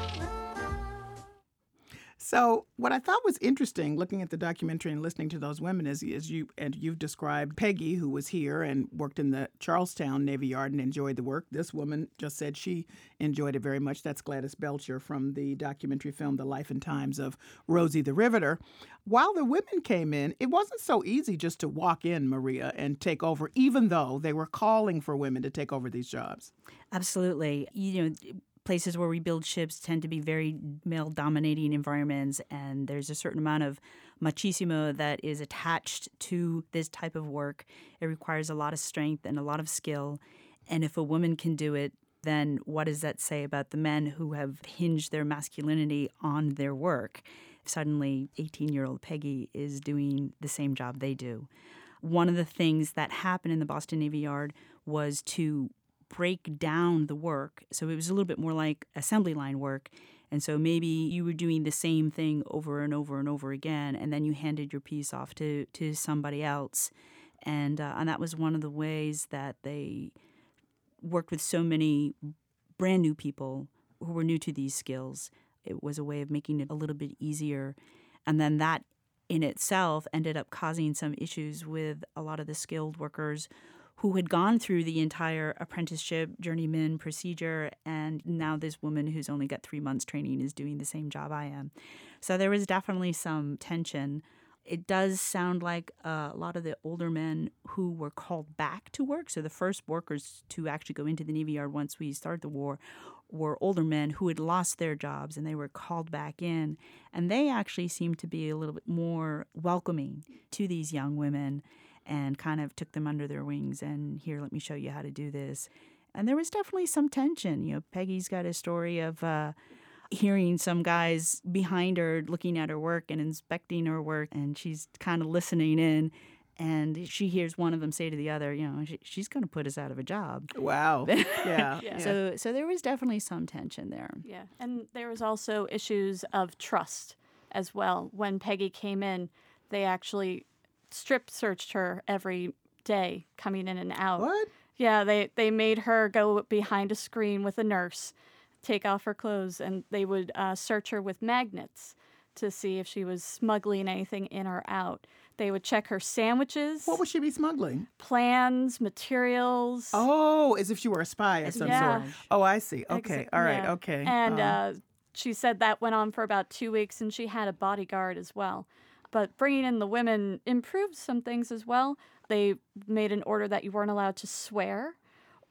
So what I thought was interesting looking at the documentary and listening to those women is you've described Peggy, who was here and worked in the Charlestown Navy Yard and enjoyed the work. This woman just said she enjoyed it very much. That's Gladys Belcher from the documentary film The Life and Times of Rosie the Riveter. While the women came in, it wasn't so easy just to walk in, Maria, and take over, even though they were calling for women to take over these jobs. Absolutely. You know, places where we build ships tend to be very male-dominating environments, and there's a certain amount of machismo that is attached to this type of work. It requires a lot of strength and a lot of skill, and if a woman can do it, then what does that say about the men who have hinged their masculinity on their work? Suddenly, 18-year-old Peggy is doing the same job they do. One of the things that happened in the Boston Navy Yard was to break down the work. So it was a little bit more like assembly line work. And so maybe you were doing the same thing over and over and over again, and then you handed your piece off to somebody else. And that was one of the ways that they worked with so many brand new people who were new to these skills. It was a way of making it a little bit easier. And then that in itself ended up causing some issues with a lot of the skilled workers who had gone through the entire apprenticeship, journeyman procedure, and now this woman who's only got 3 months training is doing the same job I am. So there was definitely some tension. It does sound like a lot of the older men who were called back to work, so the first workers to actually go into the Navy Yard once we started the war were older men who had lost their jobs, and they were called back in. And they actually seemed to be a little bit more welcoming to these young women, and kind of took them under their wings and, here, let me show you how to do this. And there was definitely some tension. You know, Peggy's got a story of hearing some guys behind her looking at her work and inspecting her work, and she's kind of listening in, and she hears one of them say to the other, you know, she's going to put us out of a job. Wow. Yeah. Yeah. So there was definitely some tension there. Yeah, and there was also issues of trust as well. When Peggy came in, they actually strip searched her every day coming in and out. What? Yeah, they made her go behind a screen with a nurse, take off her clothes, and they would search her with magnets to see if she was smuggling anything in or out. They would check her sandwiches. What would she be smuggling? Plans, materials. Oh, as if she were a spy of some sort. Oh, I see. Okay. All right. Yeah. Okay. And she said that went on for about 2 weeks, and she had a bodyguard as well. But bringing in the women improved some things as well. They made an order that you weren't allowed to swear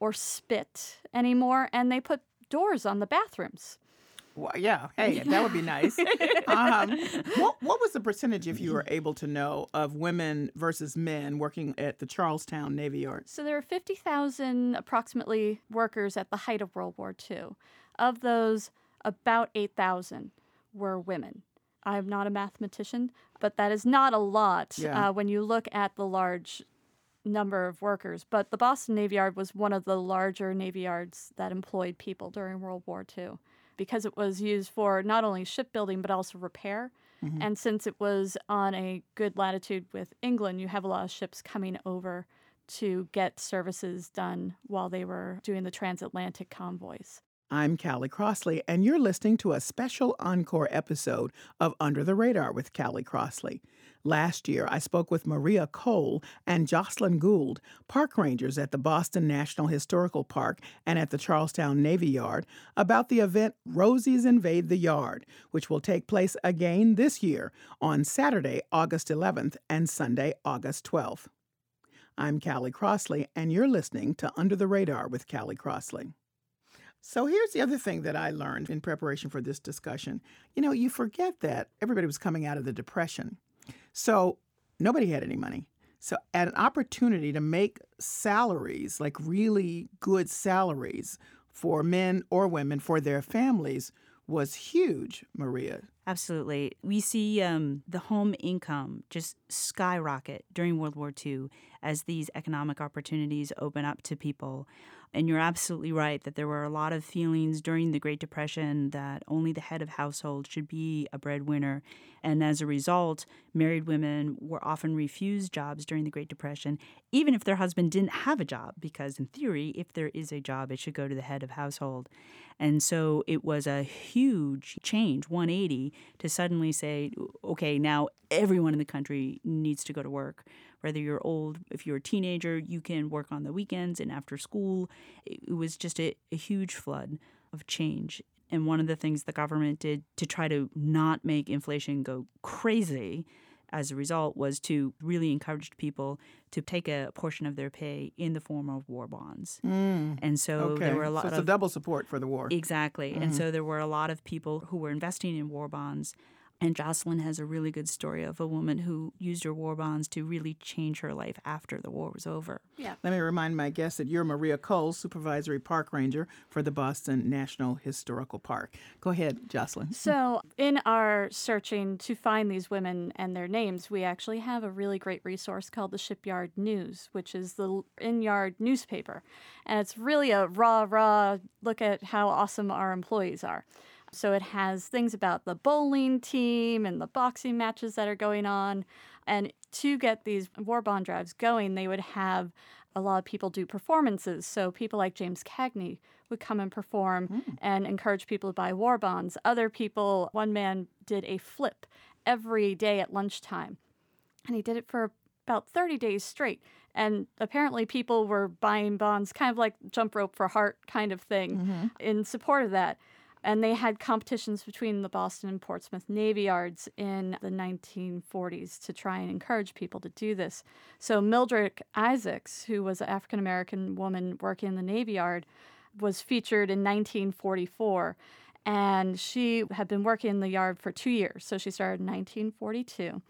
or spit anymore, and they put doors on the bathrooms. Well, yeah, hey, that would be nice. What was the percentage, if you were able to know, of women versus men working at the Charlestown Navy Yard? So there are 50,000 approximately workers at the height of World War II. Of those, about 8,000 were women. I'm not a mathematician, but that is not a lot when you look at the large number of workers. But the Boston Navy Yard was one of the larger navy yards that employed people during World War II, because it was used for not only shipbuilding, but also repair. Mm-hmm. And since it was on a good latitude with England, you have a lot of ships coming over to get services done while they were doing the transatlantic convoys. I'm Callie Crossley, and you're listening to a special encore episode of Under the Radar with Callie Crossley. Last year, I spoke with Maria Cole and Jocelyn Gould, park rangers at the Boston National Historical Park and at the Charlestown Navy Yard, about the event Rosies Invade the Yard, which will take place again this year on Saturday, August 11th and Sunday, August 12th. I'm Callie Crossley, and you're listening to Under the Radar with Callie Crossley. So here's the other thing that I learned in preparation for this discussion. You know, you forget that everybody was coming out of the Depression. So nobody had any money. So at an opportunity to make salaries, like really good salaries for men or women, for their families, was huge, Maria. Absolutely. We see the home income just skyrocket during World War II as these economic opportunities open up to people. And you're absolutely right that there were a lot of feelings during the Great Depression that only the head of household should be a breadwinner. And as a result, married women were often refused jobs during the Great Depression, even if their husband didn't have a job, because in theory, if there is a job, it should go to the head of household. And so it was a huge change, 180, to suddenly say, okay, now everyone in the country needs to go to work. Whether you're old, if you're a teenager, you can work on the weekends and after school. It was just a huge flood of change. And one of the things the government did to try to not make inflation go crazy as a result was to really encourage people to take a portion of their pay in the form of war bonds. And so there were a lot of... So it's a double support for the war. Exactly. Mm-hmm. And so there were a lot of people who were investing in war bonds. And Jocelyn has a really good story of a woman who used her war bonds to really change her life after the war was over. Yeah. Let me remind my guests that you're Maria Cole, Supervisory Park Ranger for the Boston National Historical Park. Go ahead, Jocelyn. So in our searching to find these women and their names, we actually have a really great resource called the Shipyard News, which is the in-yard newspaper. And it's really a raw look at how awesome our employees are. So it has things about the bowling team and the boxing matches that are going on. And to get these war bond drives going, they would have a lot of people do performances. So people like James Cagney would come and perform and encourage people to buy war bonds. Other people, one man did a flip every day at lunchtime. And he did it for about 30 days straight. And apparently people were buying bonds, kind of like jump rope for heart kind of thing, in support of that. And they had competitions between the Boston and Portsmouth Navy Yards in the 1940s to try and encourage people to do this. So Mildred Isaacs, who was an African-American woman working in the Navy Yard, was featured in 1944. And she had been working in the yard for 2 years. So she started in 1942.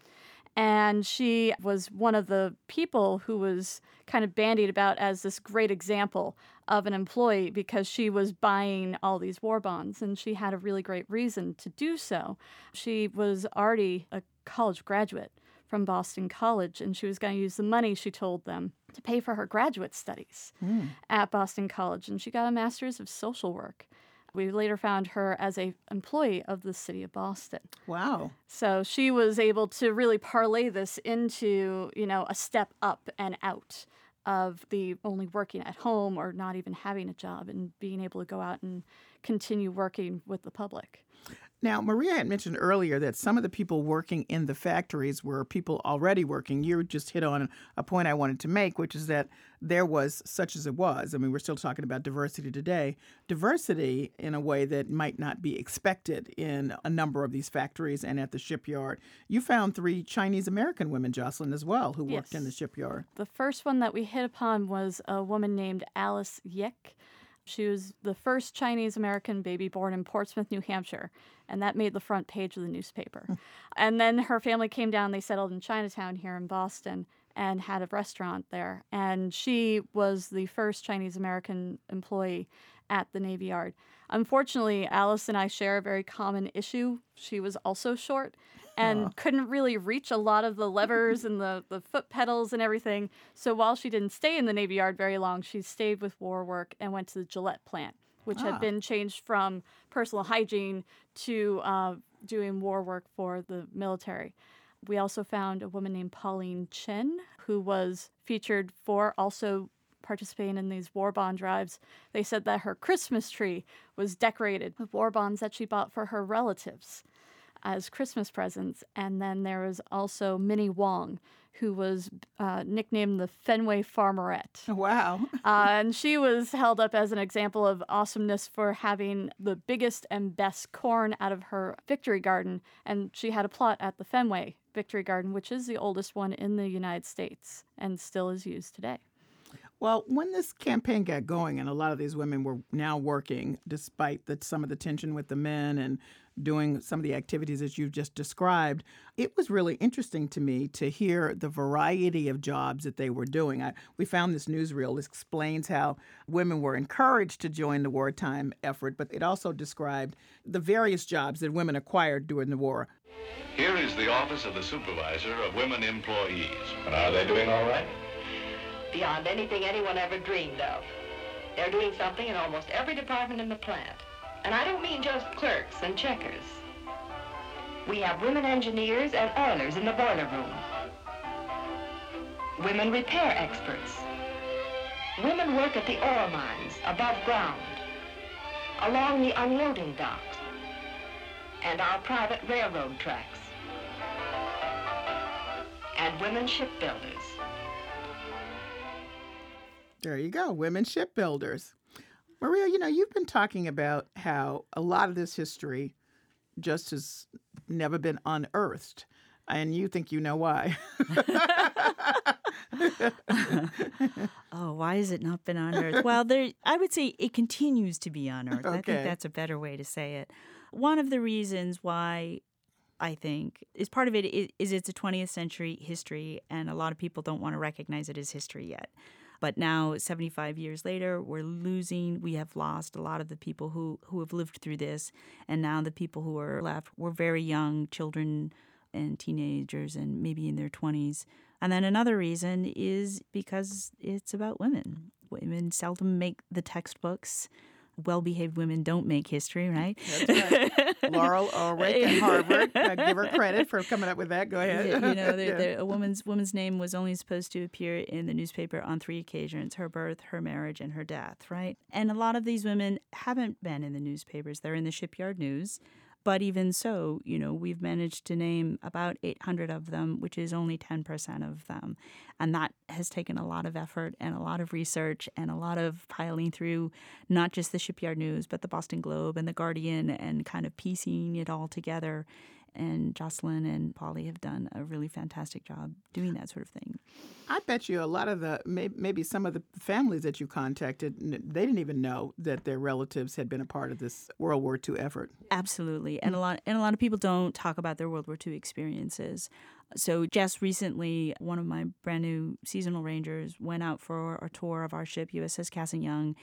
And she was one of the people who was kind of bandied about as this great example of an employee because she was buying all these war bonds, and she had a really great reason to do so. She was already a college graduate from Boston College, and she was going to use the money, she told them, to pay for her graduate studies at Boston College, and she got a master's of social work. We later found her as an employee of the city of Boston. Wow. So she was able to really parlay this into, you know, a step up and out of the only working at home or not even having a job and being able to go out and continue working with the public. Now, Maria had mentioned earlier that some of the people working in the factories were people already working. You just hit on a point I wanted to make, which is that there was, such as it was, I mean, we're still talking about diversity today, diversity in a way that might not be expected in a number of these factories and at the shipyard. You found 3 Chinese-American women, Jocelyn, as well, who worked in the shipyard. The first one that we hit upon was a woman named Alice Yek. She was the first Chinese-American baby born in Portsmouth, New Hampshire, and that made the front page of the newspaper. And then her family came down, they settled in Chinatown here in Boston and had a restaurant there. And she was the first Chinese-American employee at the Navy Yard. Unfortunately, Alice and I share a very common issue. She was also short and couldn't really reach a lot of the levers and the foot pedals and everything. So while she didn't stay in the Navy Yard very long, she stayed with war work and went to the Gillette plant, which had been changed from personal hygiene to doing war work for the military. We also found a woman named Pauline Chen, who was featured for also participating in these war bond drives. They said that her Christmas tree was decorated with war bonds that she bought for her relatives as Christmas presents. And then there was also Minnie Wong, who was nicknamed the Fenway Farmerette. Wow. And she was held up as an example of awesomeness for having the biggest and best corn out of her victory garden. And she had a plot at the Fenway Victory Garden, which is the oldest one in the United States and still is used today. Well, when this campaign got going and a lot of these women were now working, despite some of the tension with the men and doing some of the activities that you've just described, it was really interesting to me to hear the variety of jobs that they were doing. We found this newsreel. This explains how women were encouraged to join the wartime effort, but it also described the various jobs that women acquired during the war. Here is the office of the supervisor of women employees. And are they doing all right? Beyond anything anyone ever dreamed of. They're doing something in almost every department in the plant. And I don't mean just clerks and checkers. We have women engineers and oilers in the boiler room. Women repair experts. Women work at the oil mines, above ground, along the unloading docks, and our private railroad tracks. And women shipbuilders. There you go, women shipbuilders. Maria, you know, you've been talking about how a lot of this history just has never been unearthed, and you think you know why. Why has it not been unearthed? Well, I would say it continues to be unearthed. Okay. I think that's a better way to say it. One of the reasons why I think is part of it is it's a 20th century history, and a lot of people don't want to recognize it as history yet. But now, 75 years later, we have lost a lot of the people who have lived through this. And now the people who are left were very young children and teenagers and maybe in their 20s. And then another reason is because it's about women. Women seldom make the textbooks. Well-behaved women don't make history, right? That's right. Laurel Ulrich at Harvard. I give her credit for coming up with that. Go ahead. Yeah, you know, a woman's name was only supposed to appear in the newspaper on 3 occasions: her birth, her marriage, and her death, right? And a lot of these women haven't been in the newspapers. They're in the shipyard news. But even so, you know, we've managed to name about 800 of them, which is only 10% of them. And that has taken a lot of effort and a lot of research and a lot of piling through not just the Shipyard News, but the Boston Globe and the Guardian and kind of piecing it all together. And Jocelyn and Polly have done a really fantastic job doing that sort of thing. I bet you a lot of maybe some of the families that you contacted, they didn't even know that their relatives had been a part of this World War II effort. Absolutely. And a lot of people don't talk about their World War II experiences. So just recently, one of my brand new seasonal rangers went out for a tour of our ship, USS Cass and Young.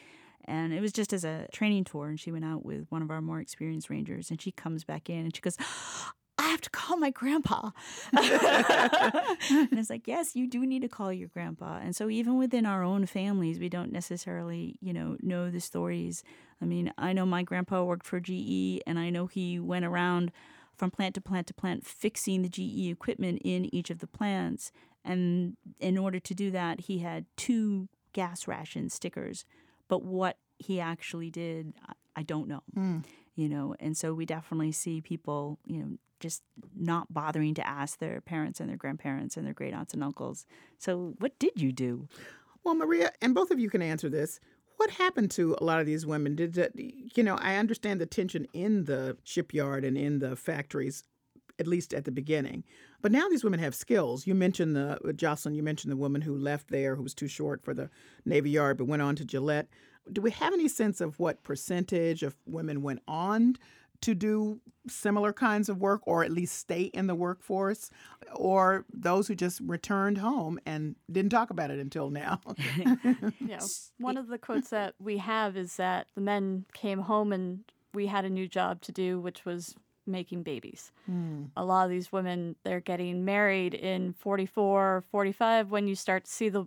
And it was just as a training tour, and she went out with one of our more experienced rangers, and she comes back in, and she goes, I have to call my grandpa. And it's like, yes, you do need to call your grandpa. And so even within our own families, we don't necessarily, you know the stories. I mean, I know my grandpa worked for GE, and I know he went around from plant to plant to plant fixing the GE equipment in each of the plants. And in order to do that, he had 2 gas ration stickers. But what he actually did, I don't know. you know. And so we definitely see people, you know, just not bothering to ask their parents and their grandparents and their great aunts and uncles. So what did you do? Well, Maria, and both of you can answer this. What happened to a lot of these women? I understand the tension in the shipyard and in the factories, at least at the beginning. But now these women have skills. You mentioned Jocelyn, you mentioned the woman who left there, who was too short for the Navy Yard, but went on to Gillette. Do we have any sense of what percentage of women went on to do similar kinds of work, or at least stay in the workforce, or those who just returned home and didn't talk about it until now? One of the quotes that we have is that the men came home and we had a new job to do, which was making babies. Mm. A lot of these women, they're getting married in 44, 45, when you start to see the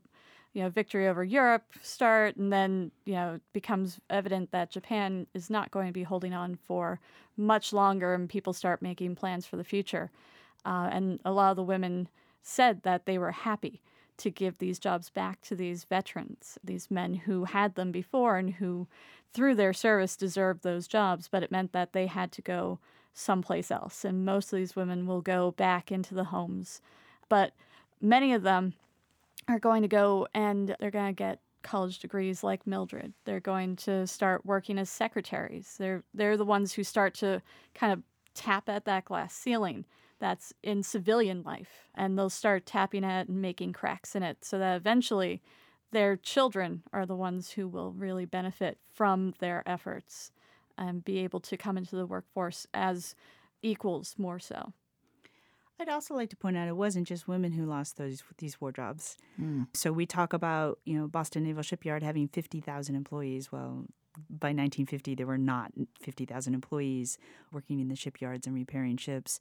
victory over Europe start, and then, it becomes evident that Japan is not going to be holding on for much longer, and people start making plans for the future. And a lot of the women said that they were happy to give these jobs back to these veterans, these men who had them before and who, through their service, deserved those jobs, but it meant that they had to go someplace else. And most of these women will go back into the homes. But many of them are going to go and they're going to get college degrees like Mildred. They're going to start working as secretaries. They're the ones who start to kind of tap at that glass ceiling that's in civilian life. And they'll start tapping at it and making cracks in it so that eventually their children are the ones who will really benefit from their efforts and be able to come into the workforce as equals more so. I'd also like to point out it wasn't just women who lost these war jobs. Mm. So we talk about, Boston Naval Shipyard having 50,000 employees. Well, by 1950, there were not 50,000 employees working in the shipyards and repairing ships.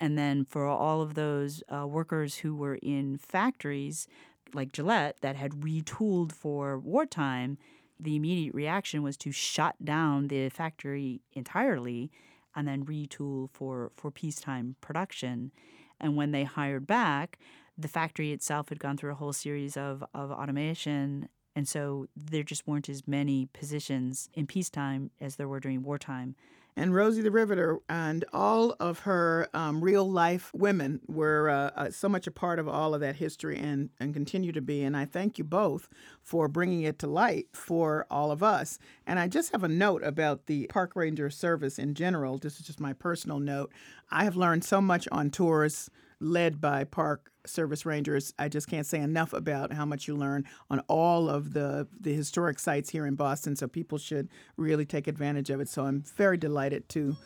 And then for all of those workers who were in factories like Gillette that had retooled for wartime, the immediate reaction was to shut down the factory entirely and then retool for peacetime production. And when they hired back, the factory itself had gone through a whole series of automation, and so there just weren't as many positions in peacetime as there were during wartime. And Rosie the Riveter and all of her real-life women were so much a part of all of that history and continue to be. And I thank you both for bringing it to light for all of us. And I just have a note about the park ranger service in general. This is just my personal note. I have learned so much on tours led by park service rangers. I just can't say enough about how much you learn on all of the historic sites here in Boston, so people should really take advantage of it. So I'm very delighted to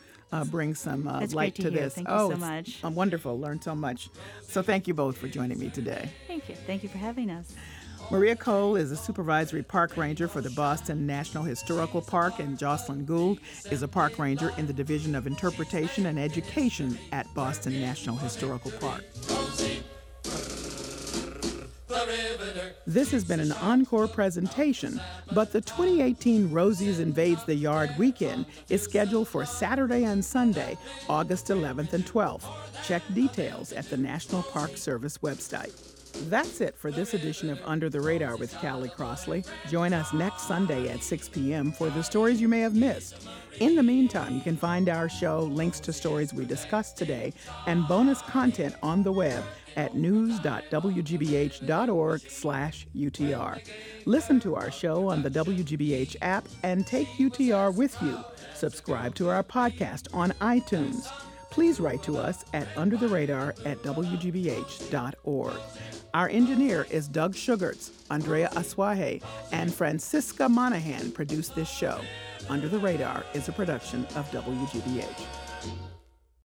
bring some light to this. Thank you so much. I'm wonderful. Learned so much. So thank you both for joining me today. Thank you. Thank you for having us. Maria Cole is a supervisory park ranger for the Boston National Historical Park, and Jocelyn Gould is a park ranger in the Division of Interpretation and Education at Boston National Historical Park. This has been an encore presentation, but the 2018 Rosie's Invades the Yard weekend is scheduled for Saturday and Sunday, August 11th and 12th. Check details at the National Park Service website. That's it for this edition of Under the Radar with Callie Crossley. Join us next Sunday at 6 p.m. for the stories you may have missed. In the meantime, you can find our show, links to stories we discussed today, and bonus content on the web at news.wgbh.org/UTR. Listen to our show on the WGBH app and take UTR with you. Subscribe to our podcast on iTunes. Please write to us at undertheradar@wgbh.org. Our engineer is Doug Sugarts. Andrea Aswahe and Francisca Monahan produced this show. Under the Radar is a production of WGBH.